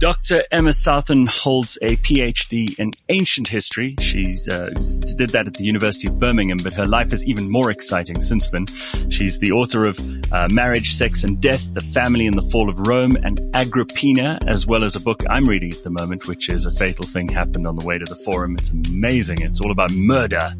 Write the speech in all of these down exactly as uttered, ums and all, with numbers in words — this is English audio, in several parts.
Doctor Emma Southon holds a P H D in ancient history. She's, uh, she did that at the University of Birmingham, but her life is even more exciting since then. She's the author of uh, Marriage, Sex and Death, The Family and the Fall of Rome, and Agrippina, as well as a book I'm reading at the moment, which is A Fatal Thing Happened on the Way to the Forum. It's amazing. It's all about murder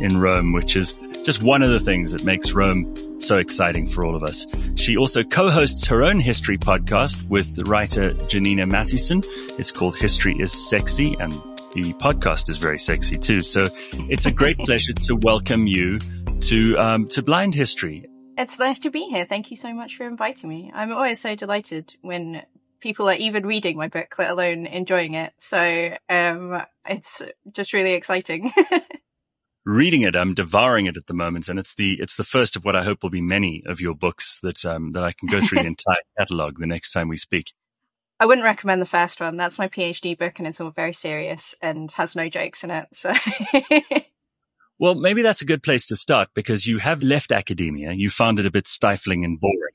in Rome, which is just one of the things that makes Rome so exciting for all of us. She also co-hosts her own history podcast with the writer Janina Mattison. It's called History is Sexy, and the podcast is very sexy too. So it's a great pleasure to welcome you to um, to Blind History. It's nice to be here. Thank you so much for inviting me. I'm always so delighted when people are even reading my book, let alone enjoying it. So um, it's just really exciting. Reading it, I'm devouring it at the moment, and it's the it's the first of what I hope will be many of your books that um that I can go through the entire catalogue the next time we speak. I wouldn't recommend the first one. That's my P H D book, and it's all very serious and has no jokes in it. So well, maybe that's a good place to start, because you have left academia. You found it a bit stifling and boring.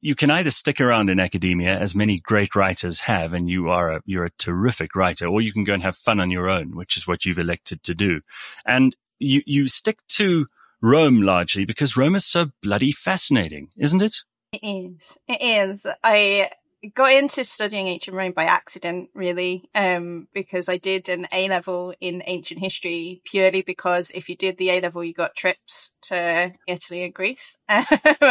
You can either stick around in academia, as many great writers have, and you are a, you're a terrific writer, or you can go and have fun on your own, which is what you've elected to do. And You, you stick to Rome largely because Rome is so bloody fascinating, isn't it? It is. It is. I got into studying ancient Rome by accident, really, um, because I did an A-level in ancient history purely because if you did the A-level, you got trips to Italy and Greece. And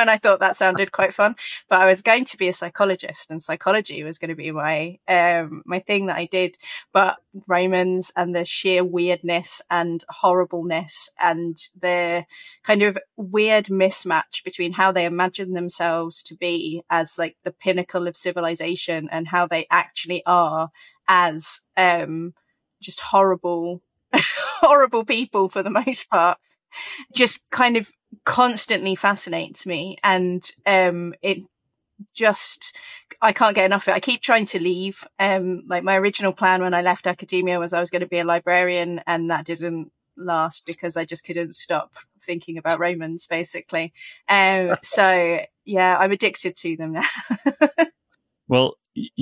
I thought that sounded quite fun. But I was going to be a psychologist, and psychology was going to be my um my thing that I did. But Romans and the sheer weirdness and horribleness and the kind of weird mismatch between how they imagine themselves to be as like the pinnacle of civilization and how they actually are as um just horrible, horrible people for the most part, just kind of constantly fascinates me. And um it just, I can't get enough of it. I keep trying to leave. Um like my original plan when I left academia was I was going to be a librarian, and that didn't last because I just couldn't stop thinking about Romans, basically. Um so yeah, I'm addicted to them now. Well,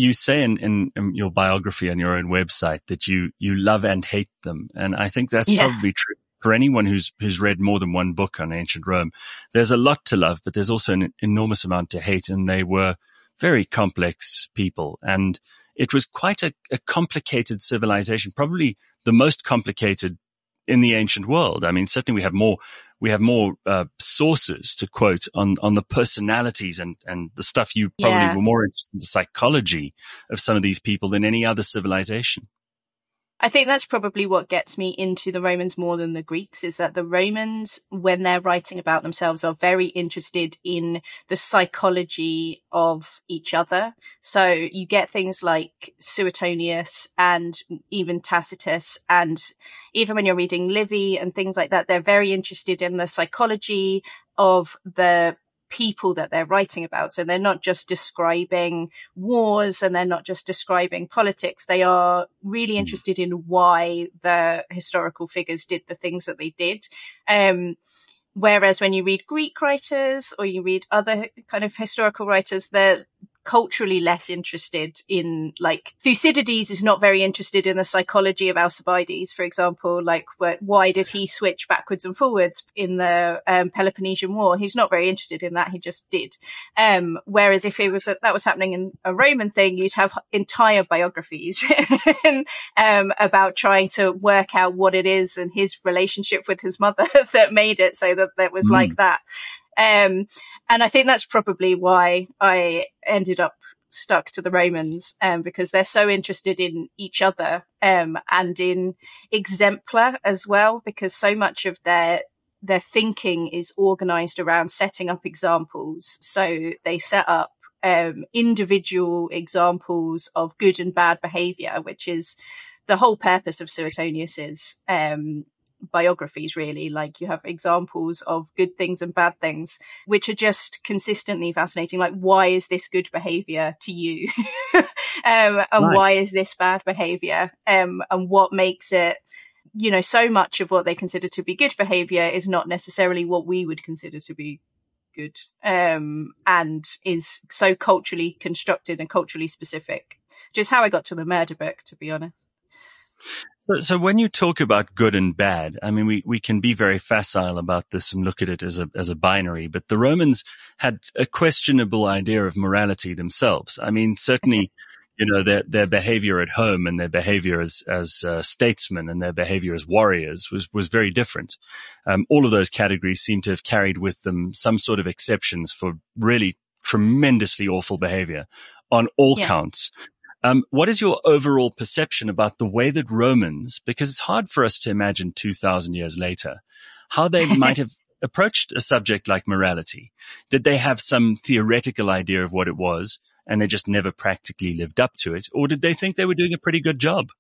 you say in, in, in your biography on your own website that you you love and hate them, and I think that's yeah. probably true. For anyone who's who's read more than one book on ancient Rome, there's a lot to love, but there's also an enormous amount to hate, and they were very complex people. And it was quite a, a complicated civilization, probably the most complicated in the ancient world. I mean, certainly we have more we have more uh, sources to quote on on the personalities and, and the stuff. You probably yeah. were more interested in the psychology of some of these people than any other civilization. I think that's probably what gets me into the Romans more than the Greeks, is that the Romans, when they're writing about themselves, are very interested in the psychology of each other. So you get things like Suetonius and even Tacitus, and even when you're reading Livy and things like that, they're very interested in the psychology of the people that they're writing about. So they're not just describing wars, and they're not just describing politics. They are really interested in why the historical figures did the things that they did. Um, whereas when you read Greek writers or you read other kind of historical writers, they're culturally less interested in, like, Thucydides is not very interested in the psychology of Alcibiades, for example. Like, why did he switch backwards and forwards in the um, Peloponnesian War? He's not very interested in that. He just did. Um, whereas if it was a, that was happening in a Roman thing, you'd have entire biographies written um, about trying to work out what it is and his relationship with his mother that made it so that that was mm. like that. Um, and I think that's probably why I ended up stuck to the Romans, um, because they're so interested in each other, um, and in exemplar as well, because so much of their, their thinking is organized around setting up examples. So they set up, um, individual examples of good and bad behavior, which is the whole purpose of Suetonius's, um, biographies, really. Like, you have examples of good things and bad things, which are just consistently fascinating. Like, why is this good behavior to you? um and right. Why is this bad behavior? Um and what makes it, you know, so much of what they consider to be good behavior is not necessarily what we would consider to be good, um and is so culturally constructed and culturally specific. which is how I got to the murder book, to be honest. So, so when you talk about good and bad, I mean, we, we can be very facile about this and look at it as a, as a binary, but the Romans had a questionable idea of morality themselves. I mean, certainly, you know, their, their behavior at home and their behavior as, as uh, statesmen and their behavior as warriors was, was very different. Um, all of those categories seem to have carried with them some sort of exceptions for really tremendously awful behavior on all yeah. counts. Um, what is your overall perception about the way that Romans, because it's hard for us to imagine two thousand years later, how they might have approached a subject like morality? Did they have some theoretical idea of what it was and they just never practically lived up to it? Or did they think they were doing a pretty good job?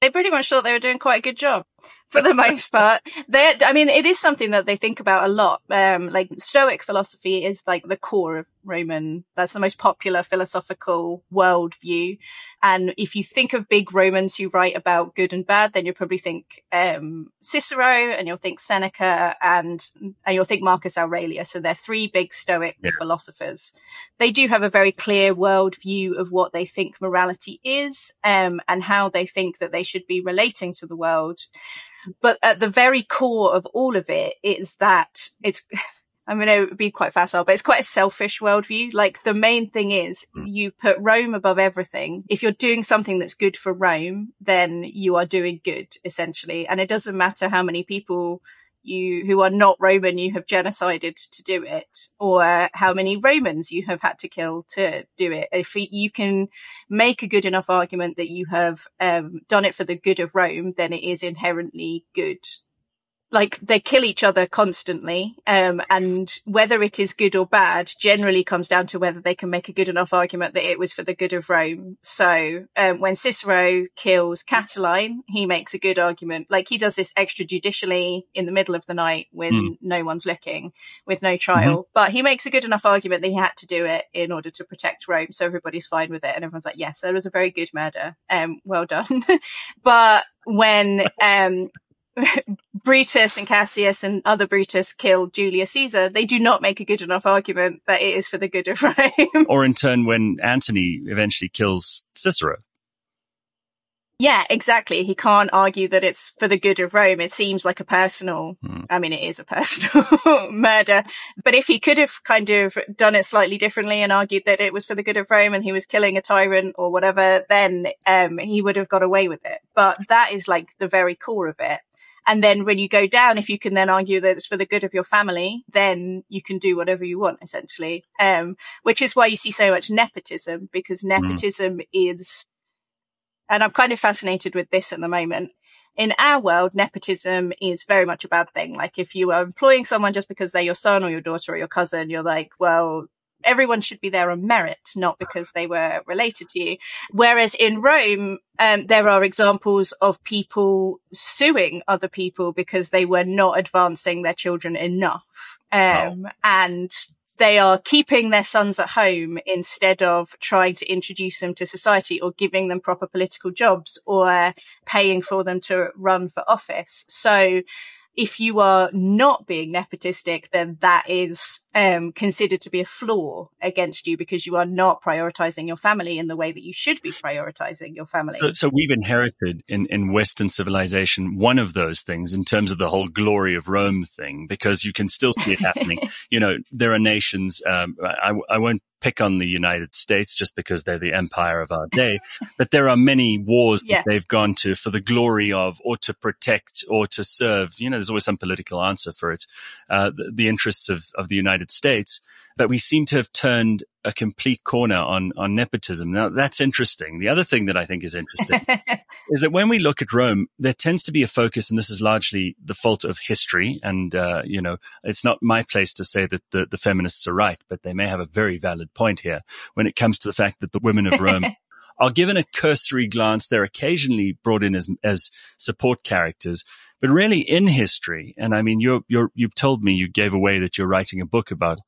They pretty much thought they were doing quite a good job for the most part. They, I mean, it is something that they think about a lot. Um, like Stoic philosophy is like the core of Roman. That's the most popular philosophical worldview. And if you think of big Romans who write about good and bad, then you'll probably think um, Cicero, and you'll think Seneca, and and you'll think Marcus Aurelius. So they're three big Stoic yes. philosophers. They do have a very clear worldview of what they think morality is, um, and how they think that they should should be relating to the world. But at the very core of all of it is that it's, I'm going to be quite facile, but it's quite a selfish worldview. Like the main thing is you put Rome above everything. If you're doing something that's good for Rome, then you are doing good, essentially. And it doesn't matter how many people you who are not Roman you have genocided to do it, or how many Romans you have had to kill to do it. If you can make a good enough argument that you have um, done it for the good of Rome, then it is inherently good. Like they kill each other constantly, um, and whether it is good or bad generally comes down to whether they can make a good enough argument that it was for the good of Rome. So um, when Cicero kills Catiline, he makes a good argument. Like he does this extrajudicially in the middle of the night when mm. no one's looking, with no trial. Mm-hmm. But he makes a good enough argument that he had to do it in order to protect Rome. So everybody's fine with it. And everyone's like, yes, that was a very good murder. Um, well done. But when... Um, Brutus and Cassius and other Brutus killed Julius Caesar, they do not make a good enough argument that it is for the good of Rome. Or in turn, when Antony eventually kills Cicero. Yeah, exactly. He can't argue that it's for the good of Rome. It seems like a personal, hmm. I mean, it is a personal murder. But if he could have kind of done it slightly differently and argued that it was for the good of Rome and he was killing a tyrant or whatever, then um, he would have got away with it. But that is like the very core of it. And then when you go down, if you can then argue that it's for the good of your family, then you can do whatever you want, essentially, um, which is why you see so much nepotism, because nepotism mm. is, and I'm kind of fascinated with this at the moment. In our world, nepotism is very much a bad thing. Like if you are employing someone just because they're your son or your daughter or your cousin, you're like, well, everyone should be there on merit, not because they were related to you. Whereas in Rome, um, there are examples of people suing other people because they were not advancing their children enough. Um, oh. And they are keeping their sons at home instead of trying to introduce them to society or giving them proper political jobs or paying for them to run for office. So if you are not being nepotistic, then that is um, considered to be a flaw against you because you are not prioritizing your family in the way that you should be prioritizing your family. So, so we've inherited in, in Western civilization one of those things in terms of the whole glory of Rome thing, because you can still see it happening. You know, there are nations, um, I, I won't pick on the United States just because they're the empire of our day, but there are many wars yeah. that they've gone to for the glory of, or to protect, or to serve. You know, there's always some political answer for it, uh, the, the interests of, of the United States. But we seem to have turned a complete corner on, on nepotism. Now, that's interesting. The other thing that I think is interesting is that when we look at Rome, there tends to be a focus, and this is largely the fault of history. And, uh, you know, it's not my place to say that the, the feminists are right, but they may have a very valid point here when it comes to the fact that the women of Rome are given a cursory glance. They're occasionally brought in as, as support characters, but really in history. And I mean, you're, you're, you've told me you gave away that you're writing a book about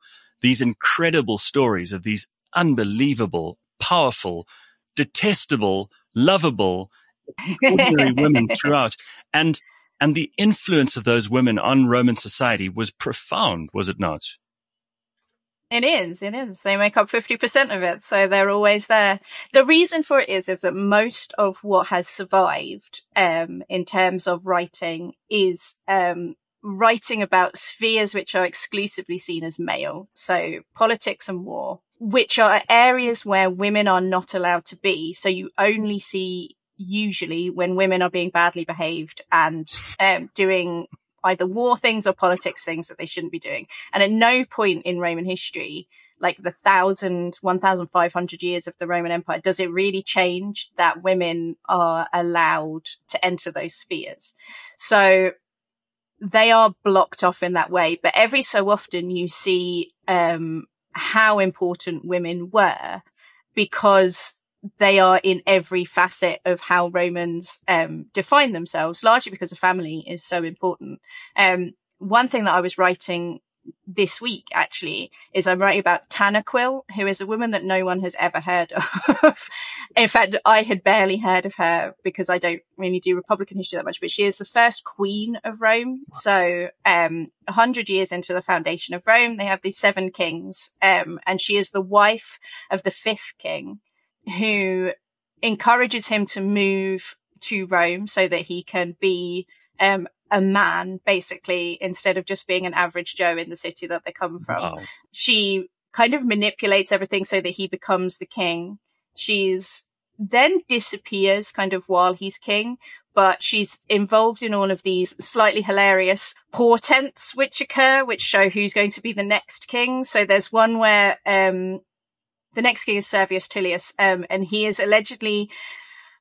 these incredible stories of these unbelievable, powerful, detestable, lovable, ordinary women throughout. And, and the influence of those women on Roman society was profound, was it not? It is, it is. They make up fifty percent of it, so they're always there. The reason for it is, is that most of what has survived, um, in terms of writing is, um, writing about spheres which are exclusively seen as male. So politics and war, which are areas where women are not allowed to be. So you only see usually when women are being badly behaved and, um, doing either war things or politics things that they shouldn't be doing. And at no point in Roman history, like the thousand, fifteen hundred years of the Roman Empire, does it really change that women are allowed to enter those spheres. So they are blocked off in that way. But every so often you see um how important women were, because they are in every facet of how Romans um define themselves, largely because the family is so important. Um one thing that I was writing this week, actually, is I'm writing about Tanaquil, who is a woman that no one has ever heard of. In fact, I had barely heard of her because I don't really do Republican history that much, but she is the first queen of Rome. So um one hundred years into the foundation of Rome, they have these seven kings, um and she is the wife of the fifth king, who encourages him to move to Rome so that he can be um a man, basically, instead of just being an average Joe in the city that they come from. Wow. She kind of manipulates everything so that he becomes the king. She's then disappears kind of while he's king, but she's involved in all of these slightly hilarious portents which occur, which show who's going to be the next king. So there's one where um the next king is Servius Tullius, um, and he is allegedly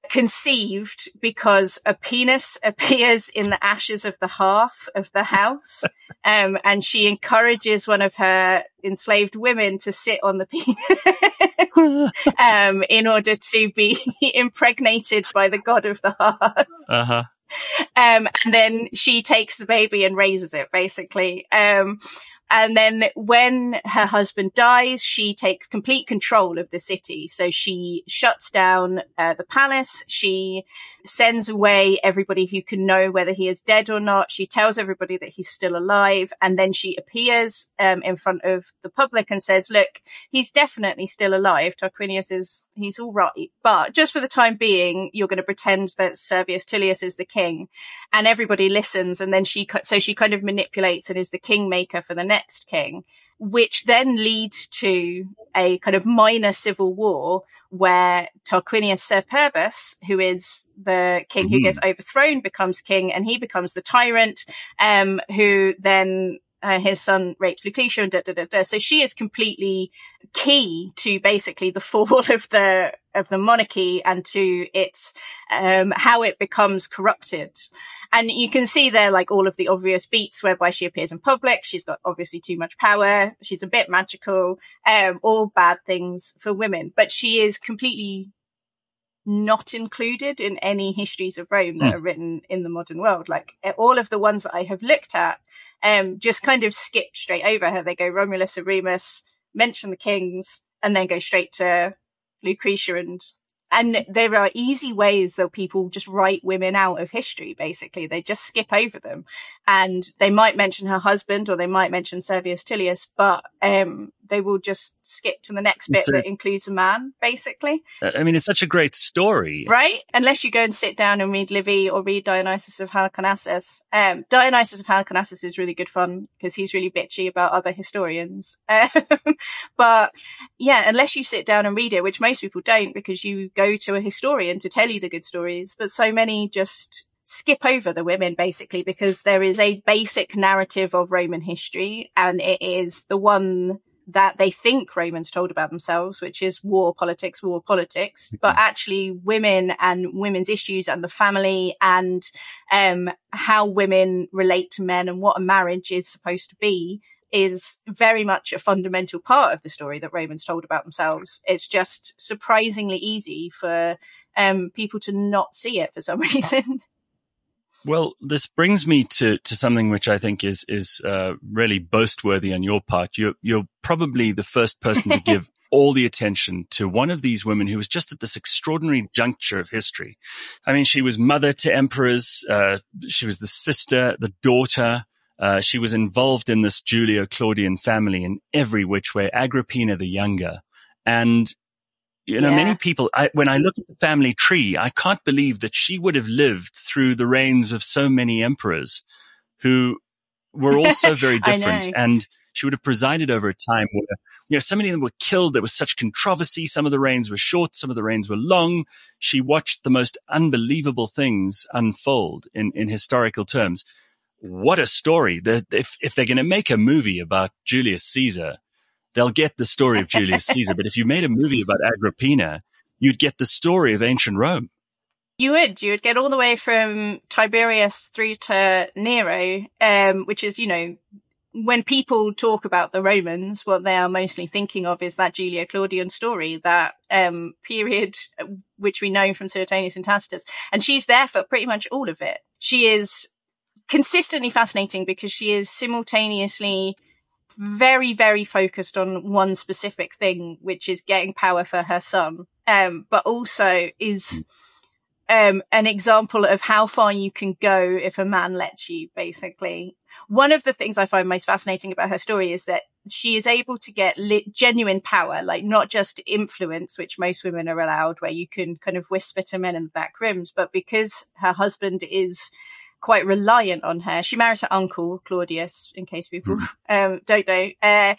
conceived because a penis appears in the ashes of the hearth of the house, um, and she encourages one of her enslaved women to sit on the penis um, in order to be impregnated by the god of the hearth. Uh-huh. Um, and then she takes the baby and raises it, basically. Um And then when her husband dies, she takes complete control of the city. So she shuts down uh, the palace. She sends away everybody who can know whether he is dead or not. She tells everybody that he's still alive. And then she appears um, in front of the public and says, look, he's definitely still alive. Tarquinius is, he's all right. But just for the time being, you're going to pretend that Servius Tullius is the king. And everybody listens. And then she, so she kind of manipulates and is the kingmaker for the next next king, which then leads to a kind of minor civil war where Tarquinius Superbus, who is the king mm-hmm. who gets overthrown, becomes king, and he becomes the tyrant, um, who then uh, his son rapes Lucretia and da, da, da, da. So she is completely key to basically the fall of the of the monarchy and to its um how it becomes corrupted. And you can see there, like, all of the obvious beats whereby she appears in public. She's got obviously too much power. She's a bit magical. Um, all bad things for women. But she is completely not included in any histories of Rome that are written in the modern world. Like, all of the ones that I have looked at um, just kind of skip straight over her. They go Romulus and Remus, mention the kings, and then go straight to Lucretia and... And there are easy ways that people just write women out of history, basically. They just skip over them. And they might mention her husband, or they might mention Servius Tullius, but um, they will just skip to the next bit a, that includes a man, basically. I mean, it's such a great story. Right? Unless you go and sit down and read Livy or read Dionysius of Halicarnassus. Um, Dionysius of Halicarnassus is really good fun because he's really bitchy about other historians. Um, but, yeah, unless you sit down and read it, which most people don't, because you go to a historian to tell you the good stories, but so many just skip over the women, basically, because there is a basic narrative of Roman history, and it is the one that they think Romans told about themselves, which is war, politics, war, politics. But actually, women and women's issues and the family and um, how women relate to men and what a marriage is supposed to be is very much a fundamental part of the story that Romans told about themselves. It's just surprisingly easy for um, people to not see it for some reason. Well, this brings me to, to something which I think is, is uh, really boast-worthy on your part. You're, you're probably the first person to give all the attention to one of these women who was just at this extraordinary juncture of history. I mean, she was mother to emperors. Uh, she was the sister, the daughter, Uh, she was involved in this Julio-Claudian family in every which way, Agrippina the Younger. And, you know, yeah. many people, I, when I look at the family tree, I can't believe that she would have lived through the reigns of so many emperors who were all so very different. And she would have presided over a time where, you know, so many of them were killed. There was such controversy. Some of the reigns were short. Some of the reigns were long. She watched the most unbelievable things unfold in, in historical terms. What a story. The, if, if they're going to make a movie about Julius Caesar, they'll get the story of Julius Caesar. But if you made a movie about Agrippina, you'd get the story of ancient Rome. You would. You would get all the way from Tiberius through to Nero, um, which is, you know, when people talk about the Romans, what they are mostly thinking of is that Julio-Claudian story, that um, period which we know from Suetonius and Tacitus. And she's there for pretty much all of it. She is consistently fascinating because she is simultaneously very, very focused on one specific thing, which is getting power for her son, um, but also is um, an example of how far you can go if a man lets you, basically. One of the things I find most fascinating about her story is that she is able to get lit, genuine power, like not just influence, which most women are allowed, where you can kind of whisper to men in the back rooms, but because her husband is quite reliant on her. She marries her uncle, Claudius, in case people um, don't know. Uh,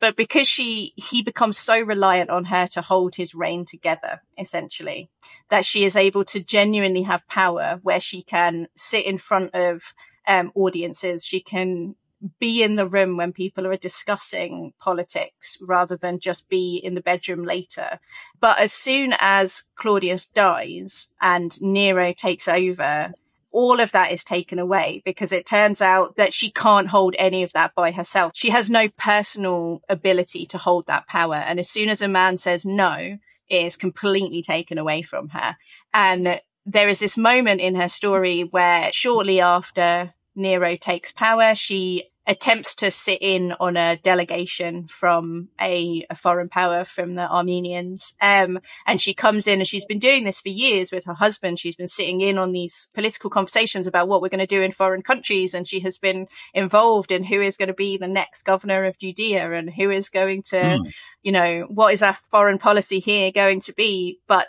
but because she, he becomes so reliant on her to hold his reign together, essentially, that she is able to genuinely have power where she can sit in front of um, audiences. She can be in the room when people are discussing politics rather than just be in the bedroom later. But as soon as Claudius dies and Nero takes over, all of that is taken away because it turns out that she can't hold any of that by herself. She has no personal ability to hold that power. And as soon as a man says no, it is completely taken away from her. And there is this moment in her story where shortly after Nero takes power, she attempts to sit in on a delegation from a, a foreign power, from the Armenians. Um, and she comes in, and she's been doing this for years with her husband. She's been sitting in on these political conversations about what we're going to do in foreign countries. And she has been involved in who is going to be the next governor of Judea and who is going to, mm. you know, what is our foreign policy here going to be? But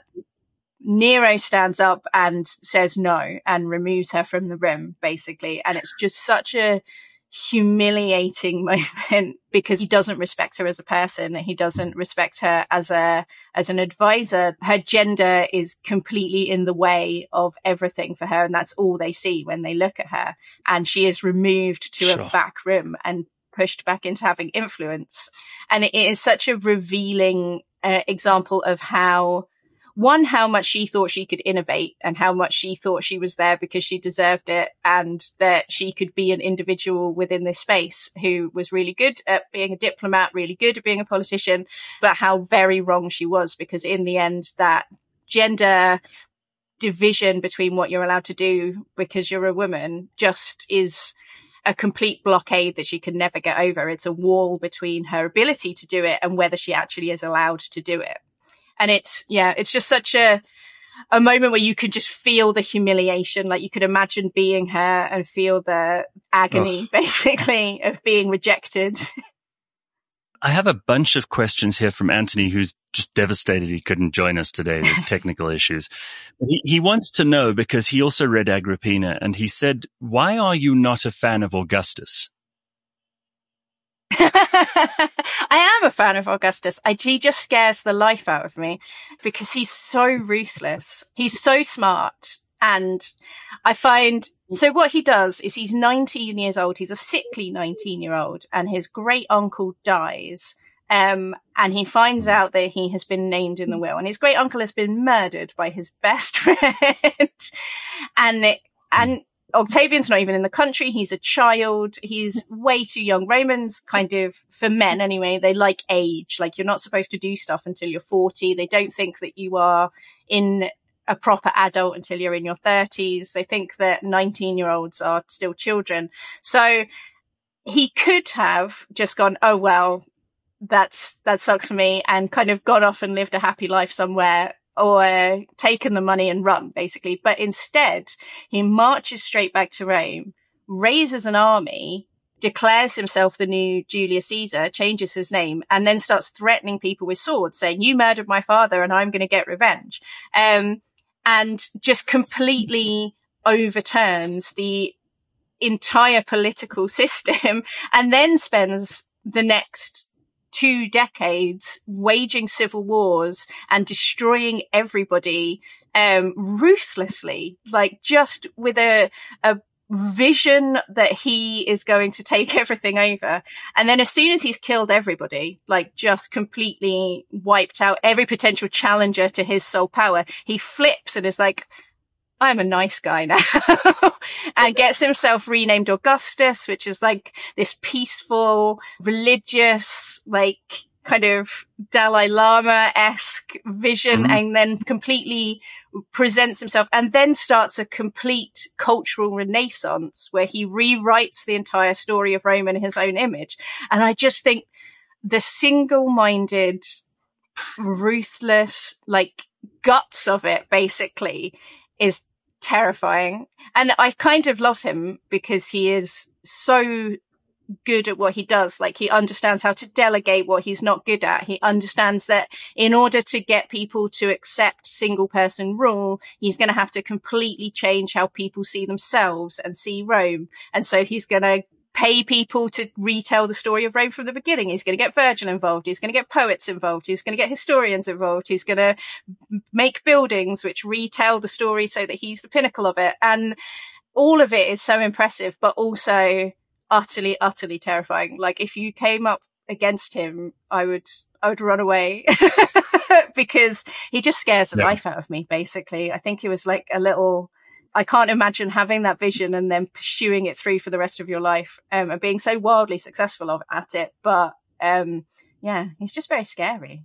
Nero stands up and says no and removes her from the room, basically. And it's just such a humiliating moment because he doesn't respect her as a person. He doesn't respect her as a, as an advisor. Her gender is completely in the way of everything for her. And that's all they see when they look at her. And she is removed to sure. a back room and pushed back into having influence. And it is such a revealing uh, example of how One, how much she thought she could innovate and how much she thought she was there because she deserved it and that she could be an individual within this space who was really good at being a diplomat, really good at being a politician, but how very wrong she was because in the end that gender division between what you're allowed to do because you're a woman just is a complete blockade that she can never get over. It's a wall between her ability to do it and whether she actually is allowed to do it. And it's, yeah, it's just such a a moment where you can just feel the humiliation. Like you could imagine being her and feel the agony, Ugh. basically, of being rejected. I have a bunch of questions here from Anthony, who's just devastated he couldn't join us today with technical issues. He, he wants to know, because he also read Agrippina, and he said, why are you not a fan of Augustus? I am a fan of Augustus. I, he just scares the life out of me because he's so ruthless. He's so smart. And I find, so what he does is he's nineteen years old. He's a sickly nineteen year old and his great uncle dies. Um, and he finds out that he has been named in the will and his great uncle has been murdered by his best friend. and it, and, Octavian's not even in the country. He's a child. He's way too young. Romans kind of, for men anyway, they like age. Like you're not supposed to do stuff until you're forty. They don't think that you are in a proper adult until you're in your thirties. They think that nineteen year olds are still children. So he could have just gone, oh, well, that's, that sucks for me, and kind of gone off and lived a happy life somewhere, or uh, taken the money and run, basically. But instead, he marches straight back to Rome, raises an army, declares himself the new Julius Caesar, changes his name, and then starts threatening people with swords, saying, you murdered my father and I'm going to get revenge. Um, and just completely overturns the entire political system, and then spends the next two decades waging civil wars and destroying everybody, um, ruthlessly, like just with a, a, vision that he is going to take everything over. And then as soon as he's killed everybody, like just completely wiped out every potential challenger to his sole power, he flips and is like, I'm a nice guy now, and gets himself renamed Augustus, which is like this peaceful, religious, like kind of Dalai Lama-esque vision, mm-hmm. and then completely presents himself, and then starts a complete cultural renaissance where he rewrites the entire story of Rome in his own image. And I just think the single-minded, ruthless, like guts of it basically is terrifying. And I kind of love him because he is so good at what he does. Like, he understands how to delegate what he's not good at. He understands that in order to get people to accept single person rule, he's going to have to completely change how people see themselves and see Rome. And so he's going to pay people to retell the story of Rome from the beginning. He's going to get Virgil involved. He's going to get poets involved. He's going to get historians involved. He's going to make buildings which retell the story so that he's the pinnacle of it. And all of it is so impressive, but also utterly, utterly terrifying. Like, if you came up against him, I would, I would run away because he just scares the yeah. life out of me, basically. I think he was like a little, I can't imagine having that vision and then pursuing it through for the rest of your life, um, and being so wildly successful of, at it. But, um, yeah, he's just very scary.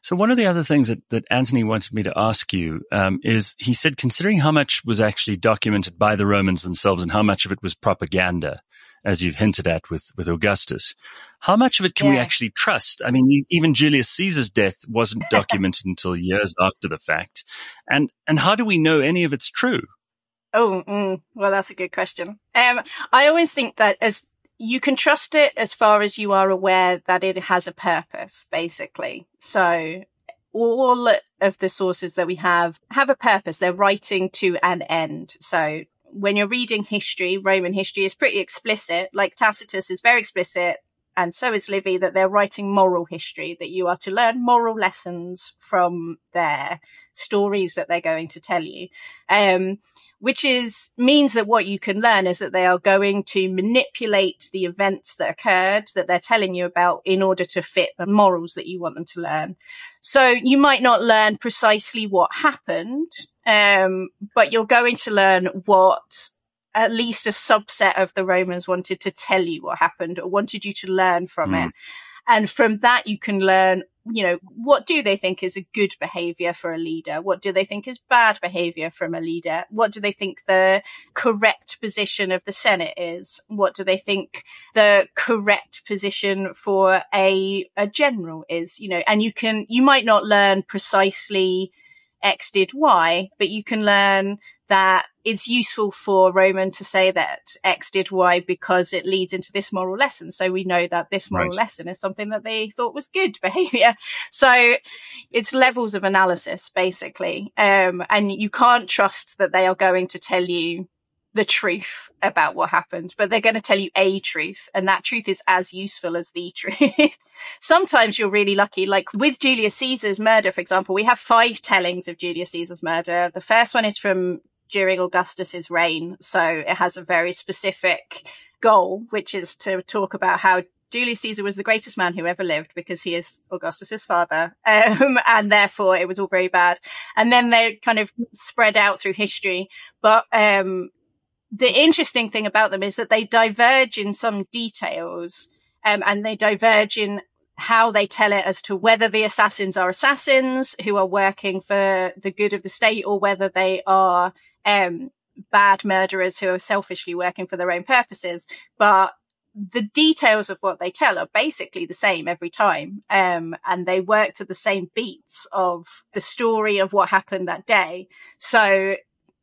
So one of the other things that, that Anthony wanted me to ask you, um, is he said, considering how much was actually documented by the Romans themselves and how much of it was propaganda, as you've hinted at with, with Augustus, how much of it can yeah. we actually trust? I mean, even Julius Caesar's death wasn't documented until years after the fact. And, and how do we know any of it's true? Oh, mm, well, that's a good question. Um, I always think that as you can trust it as far as you are aware that it has a purpose, basically. So all of the sources that we have have a purpose. They're writing to an end. So when you're reading history, Roman history is pretty explicit. Like, Tacitus is very explicit, and so is Livy, that they're writing moral history, that you are to learn moral lessons from their stories that they're going to tell you. Um, which is means that what you can learn is that they are going to manipulate the events that occurred that they're telling you about in order to fit the morals that you want them to learn. So you might not learn precisely what happened, um, but you're going to learn what at least a subset of the Romans wanted to tell you what happened, or wanted you to learn from mm. it. And from that, you can learn, you know, what do they think is a good behavior for a leader? What do they think is bad behavior from a leader? What do they think the correct position of the Senate is? What do they think the correct position for a, a general is? You know, and you can, you might not learn precisely X did Y, but you can learn that it's useful for Roman to say that X did Y because it leads into this moral lesson. So we know that this moral right. lesson is something that they thought was good behavior. So it's levels of analysis, basically. Um, and you can't trust that they are going to tell you the truth about what happened, but they're going to tell you a truth, and that truth is as useful as the truth. Sometimes you're really lucky, like with Julius Caesar's murder, for example. We have five tellings of Julius Caesar's murder. The first one is from during Augustus's reign, so it has a very specific goal, which is to talk about how Julius Caesar was the greatest man who ever lived because he is Augustus's father, um, and therefore it was all very bad. And then they kind of spread out through history, but um the interesting thing about them is that they diverge in some details, um, and they diverge in how they tell it as to whether the assassins are assassins who are working for the good of the state, or whether they are um, bad murderers who are selfishly working for their own purposes. But the details of what they tell are basically the same every time, um, and they work to the same beats of the story of what happened that day. So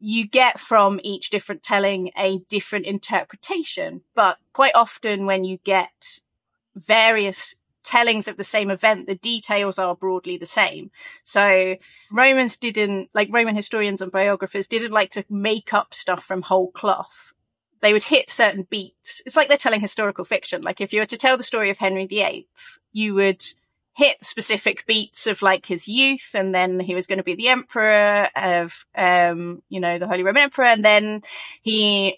you get from each different telling a different interpretation. But quite often when you get various tellings of the same event, the details are broadly the same. So Romans didn't, like Roman historians and biographers didn't like to make up stuff from whole cloth. They would hit certain beats. It's like they're telling historical fiction. Like if you were to tell the story of Henry the Eighth, you would hit specific beats of like his youth, and then he was going to be the emperor of, um, you know, the Holy Roman Emperor. And then he,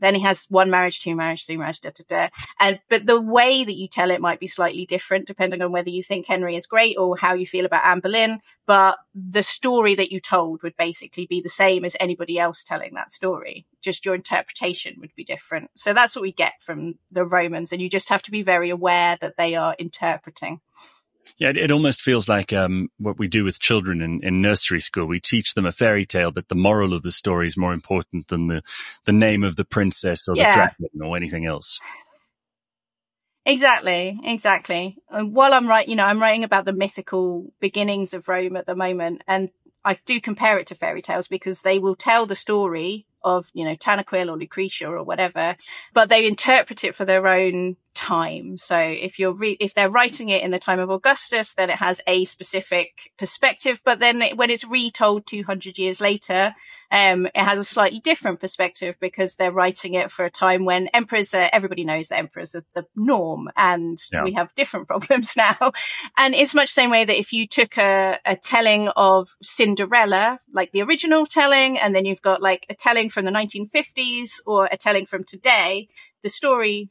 then he has one marriage, two marriage, three marriage, da, da, da. And, but the way that you tell it might be slightly different depending on whether you think Henry is great or how you feel about Anne Boleyn. But the story that you told would basically be the same as anybody else telling that story. Just your interpretation would be different. So that's what we get from the Romans. And you just have to be very aware that they are interpreting. Yeah, it, it almost feels like um what we do with children in, in nursery school. We teach them a fairy tale, but the moral of the story is more important than the, the name of the princess or yeah. the dragon or anything else. Exactly, exactly. And while I'm writing, you know, I'm writing about the mythical beginnings of Rome at the moment, and I do compare it to fairy tales because they will tell the story of, you know, Tanaquil or Lucretia or whatever, but they interpret it for their own time. So if you're re- if they're writing it in the time of Augustus, then it has a specific perspective. But then it, when it's retold two hundred years later, um, it has a slightly different perspective because they're writing it for a time when emperors are, everybody knows that emperors are the norm, and yeah. we have different problems now. And it's much the same way that if you took a, a telling of Cinderella, like the original telling, and then you've got like a telling from the nineteen fifties or a telling from today, the story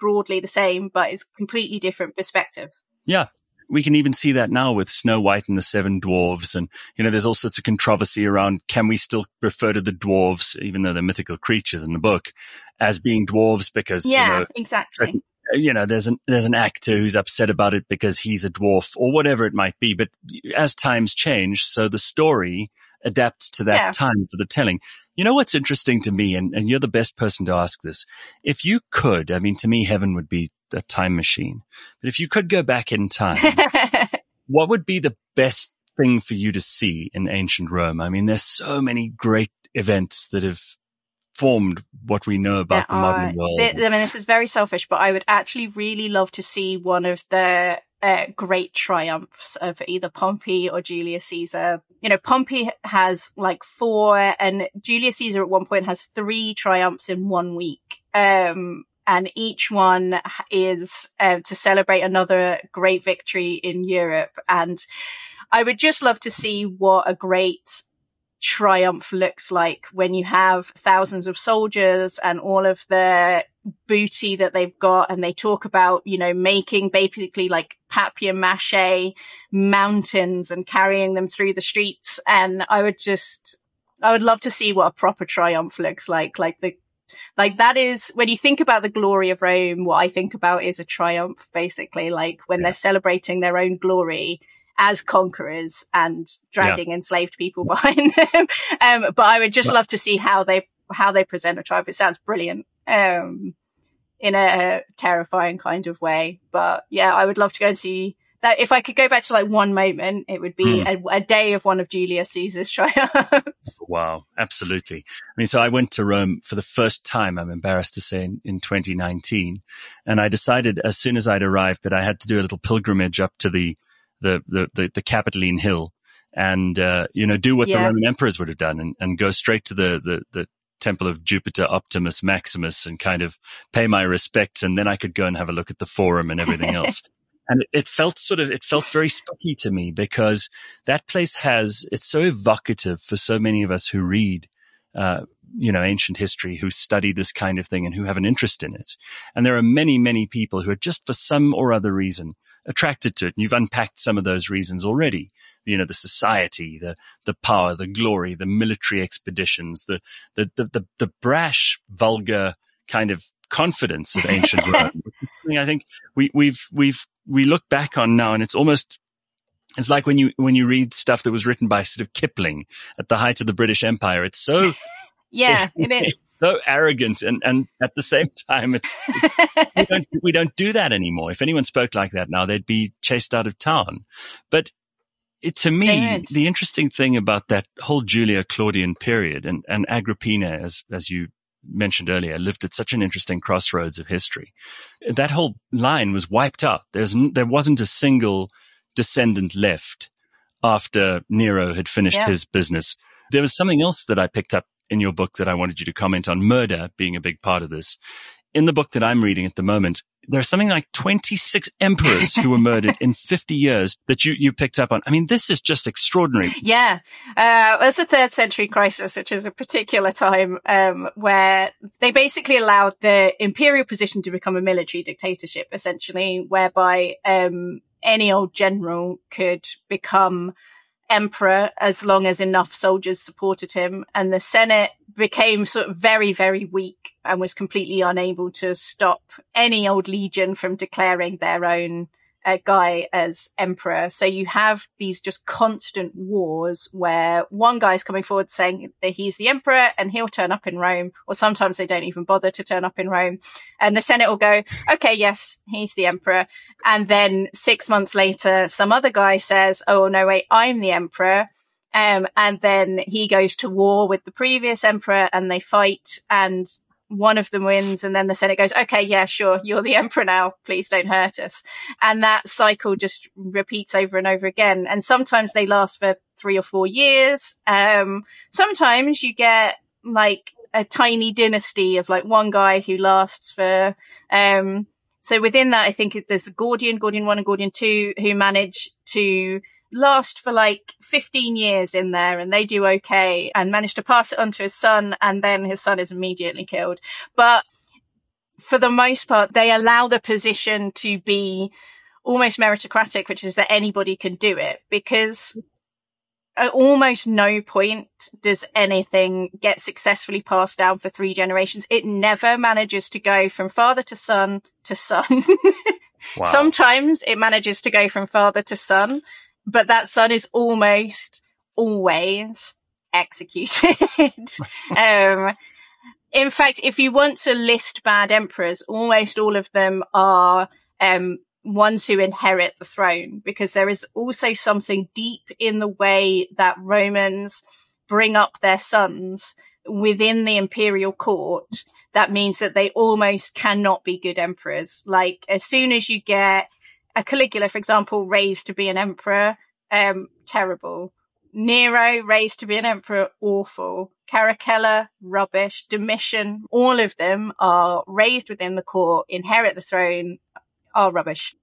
broadly the same, but it's completely different perspectives. Yeah. We can even see that now with Snow White and the Seven Dwarves. And, you know, there's all sorts of controversy around, can we still refer to the dwarves, even though they're mythical creatures in the book, as being dwarves? Because, yeah, you know, exactly. You know, there's an, there's an actor who's upset about it because he's a dwarf or whatever it might be. But as times change, so the story adapts to that yeah. time for the telling. You know what's interesting to me, and, and you're the best person to ask this. If you could, I mean, to me, heaven would be a time machine. But if you could go back in time, what would be the best thing for you to see in ancient Rome? I mean, there's so many great events that have formed what we know about there the modern are. world. I mean, this is very selfish, but I would actually really love to see one of the Uh, great triumphs of either Pompey or Julius Caesar. You know, Pompey has like four, and Julius Caesar at one point has three triumphs in one week. Um, and each one is uh, to celebrate another great victory in Europe. And I would just love to see what a great triumph looks like when you have thousands of soldiers and all of the booty that they've got, and they talk about, you know, making basically like papier-mâché mountains and carrying them through the streets. And I would just, I would love to see what a proper triumph looks like. Like the, like that is, when you think about the glory of Rome, what I think about is a triumph, basically, like when yeah. they're celebrating their own glory as conquerors and dragging yeah. enslaved people behind them. Um, but I would just love to see how they, how they present a triumph. It sounds brilliant, um, in a terrifying kind of way. But yeah, I would love to go and see that. If I could go back to like one moment, it would be mm. a, a day of one of Julius Caesar's triumphs. Wow. Absolutely. I mean, so I went to Rome for the first time, I'm embarrassed to say, in, in twenty nineteen. And I decided as soon as I'd arrived that I had to do a little pilgrimage up to the The, the, the, the Capitoline Hill and, uh, you know, do what yeah. the Roman emperors would have done and, and go straight to the, the, the temple of Jupiter Optimus Maximus and kind of pay my respects. And then I could go and have a look at the forum and everything else. And it, it felt sort of, it felt very spooky to me because that place has, it's so evocative for so many of us who read, uh, you know, ancient history, who study this kind of thing and who have an interest in it. And there are many, many people who are just for some or other reason attracted to it. And you've unpacked some of those reasons already. You know, the society, the, the power, the glory, the military expeditions, the, the, the, the, the brash, vulgar kind of confidence of ancient Rome. I think we, we've, we've, we look back on now, and it's almost, it's like when you, when you read stuff that was written by sort of Kipling at the height of the British Empire. It's so, yeah, it is. So arrogant, and, and at the same time, it's, it's we, don't, we don't do that anymore. If anyone spoke like that now, they'd be chased out of town. But It, to me, Dance. the interesting thing about that whole Julio-Claudian period, and, and Agrippina, as, as you mentioned earlier, lived at such an interesting crossroads of history. That whole line was wiped out. There's, there wasn't a single descendant left after Nero had finished yeah. his business. There was something else that I picked up in your book that I wanted you to comment on, murder being a big part of this. In the book that I'm reading at the moment, there's something like twenty-six emperors who were murdered in fifty years that you, you picked up on. I mean, this is just extraordinary. Yeah. Uh, it was the third century crisis, which is a particular time, um, where they basically allowed the imperial position to become a military dictatorship, essentially, whereby, um, any old general could become emperor as long as enough soldiers supported him. And the Senate became sort of very, very weak and was completely unable to stop any old legion from declaring their own uh, guy as emperor. So you have these just constant wars where one guy's coming forward saying that he's the emperor and he'll turn up in Rome, or sometimes they don't even bother to turn up in Rome. And the Senate will go, okay, yes, he's the emperor. And then six months later, some other guy says, oh, no, wait, I'm the emperor. Um, and then he goes to war with the previous emperor and they fight and one of them wins. And then the Senate goes, okay, yeah, sure, you're the emperor now. Please don't hurt us. And that cycle just repeats over and over again. And sometimes they last for three or four years. Um, sometimes you get like a tiny dynasty of like one guy who lasts for, um, so within that, I think there's the Gordian, Gordian one and Gordian two who manage to last for like fifteen years in there, and they do okay and manage to pass it on to his son, and then his son is immediately killed. But for the most part, they allow the position to be almost meritocratic, which is that anybody can do it, because at almost no point does anything get successfully passed down for three generations. It never manages to go from father to son to son. Wow. Sometimes it manages to go from father to son, but that son is almost always executed. um, in fact, if you want to list bad emperors, almost all of them are um, ones who inherit the throne, because there is also something deep in the way that Romans bring up their sons within the imperial court. That means that they almost cannot be good emperors. Like, as soon as you get a Caligula, for example, raised to be an emperor, um, terrible. Nero, raised to be an emperor, awful. Caracalla, rubbish. Domitian, all of them are raised within the court, inherit the throne, are rubbish.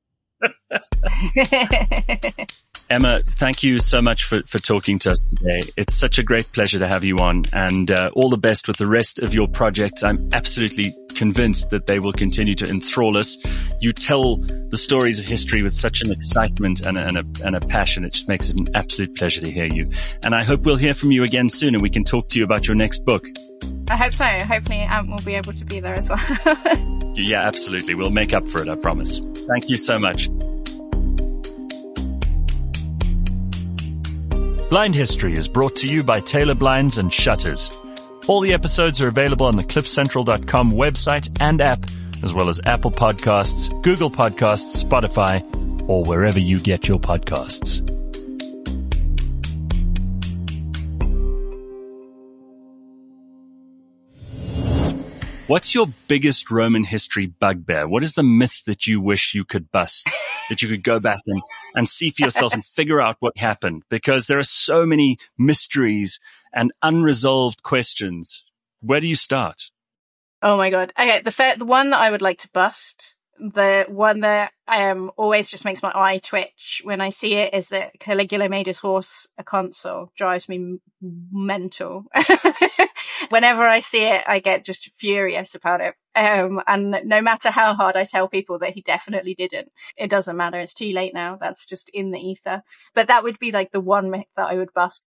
Emma, thank you so much for, for talking to us today. It's such a great pleasure to have you on, and uh, all the best with the rest of your projects. I'm absolutely convinced that they will continue to enthrall us. You tell the stories of history with such an excitement and a, and a, and a passion. It just makes it an absolute pleasure to hear you. And I hope we'll hear from you again soon and we can talk to you about your next book. I hope so. Hopefully Ant will be able to be there as well. Yeah, absolutely. We'll make up for it, I promise. Thank you so much. Blind History is brought to you by Taylor Blinds and Shutters. All the episodes are available on the cliff central dot com website and app, as well as Apple Podcasts, Google Podcasts, Spotify, or wherever you get your podcasts. What's your biggest Roman history bugbear? What is the myth that you wish you could bust, that you could go back and, and see for yourself and figure out what happened? Because there are so many mysteries and unresolved questions. Where do you start? Oh, my God. Okay, the, fa- the one that I would like to bust, the one that um, always just makes my eye twitch when I see it, is that Caligula made his horse a consul. Drives me mental. Whenever I see it, I get just furious about it. Um, and no matter how hard I tell people that he definitely didn't, it doesn't matter. It's too late now. That's just in the ether. But that would be like the one myth that I would bust.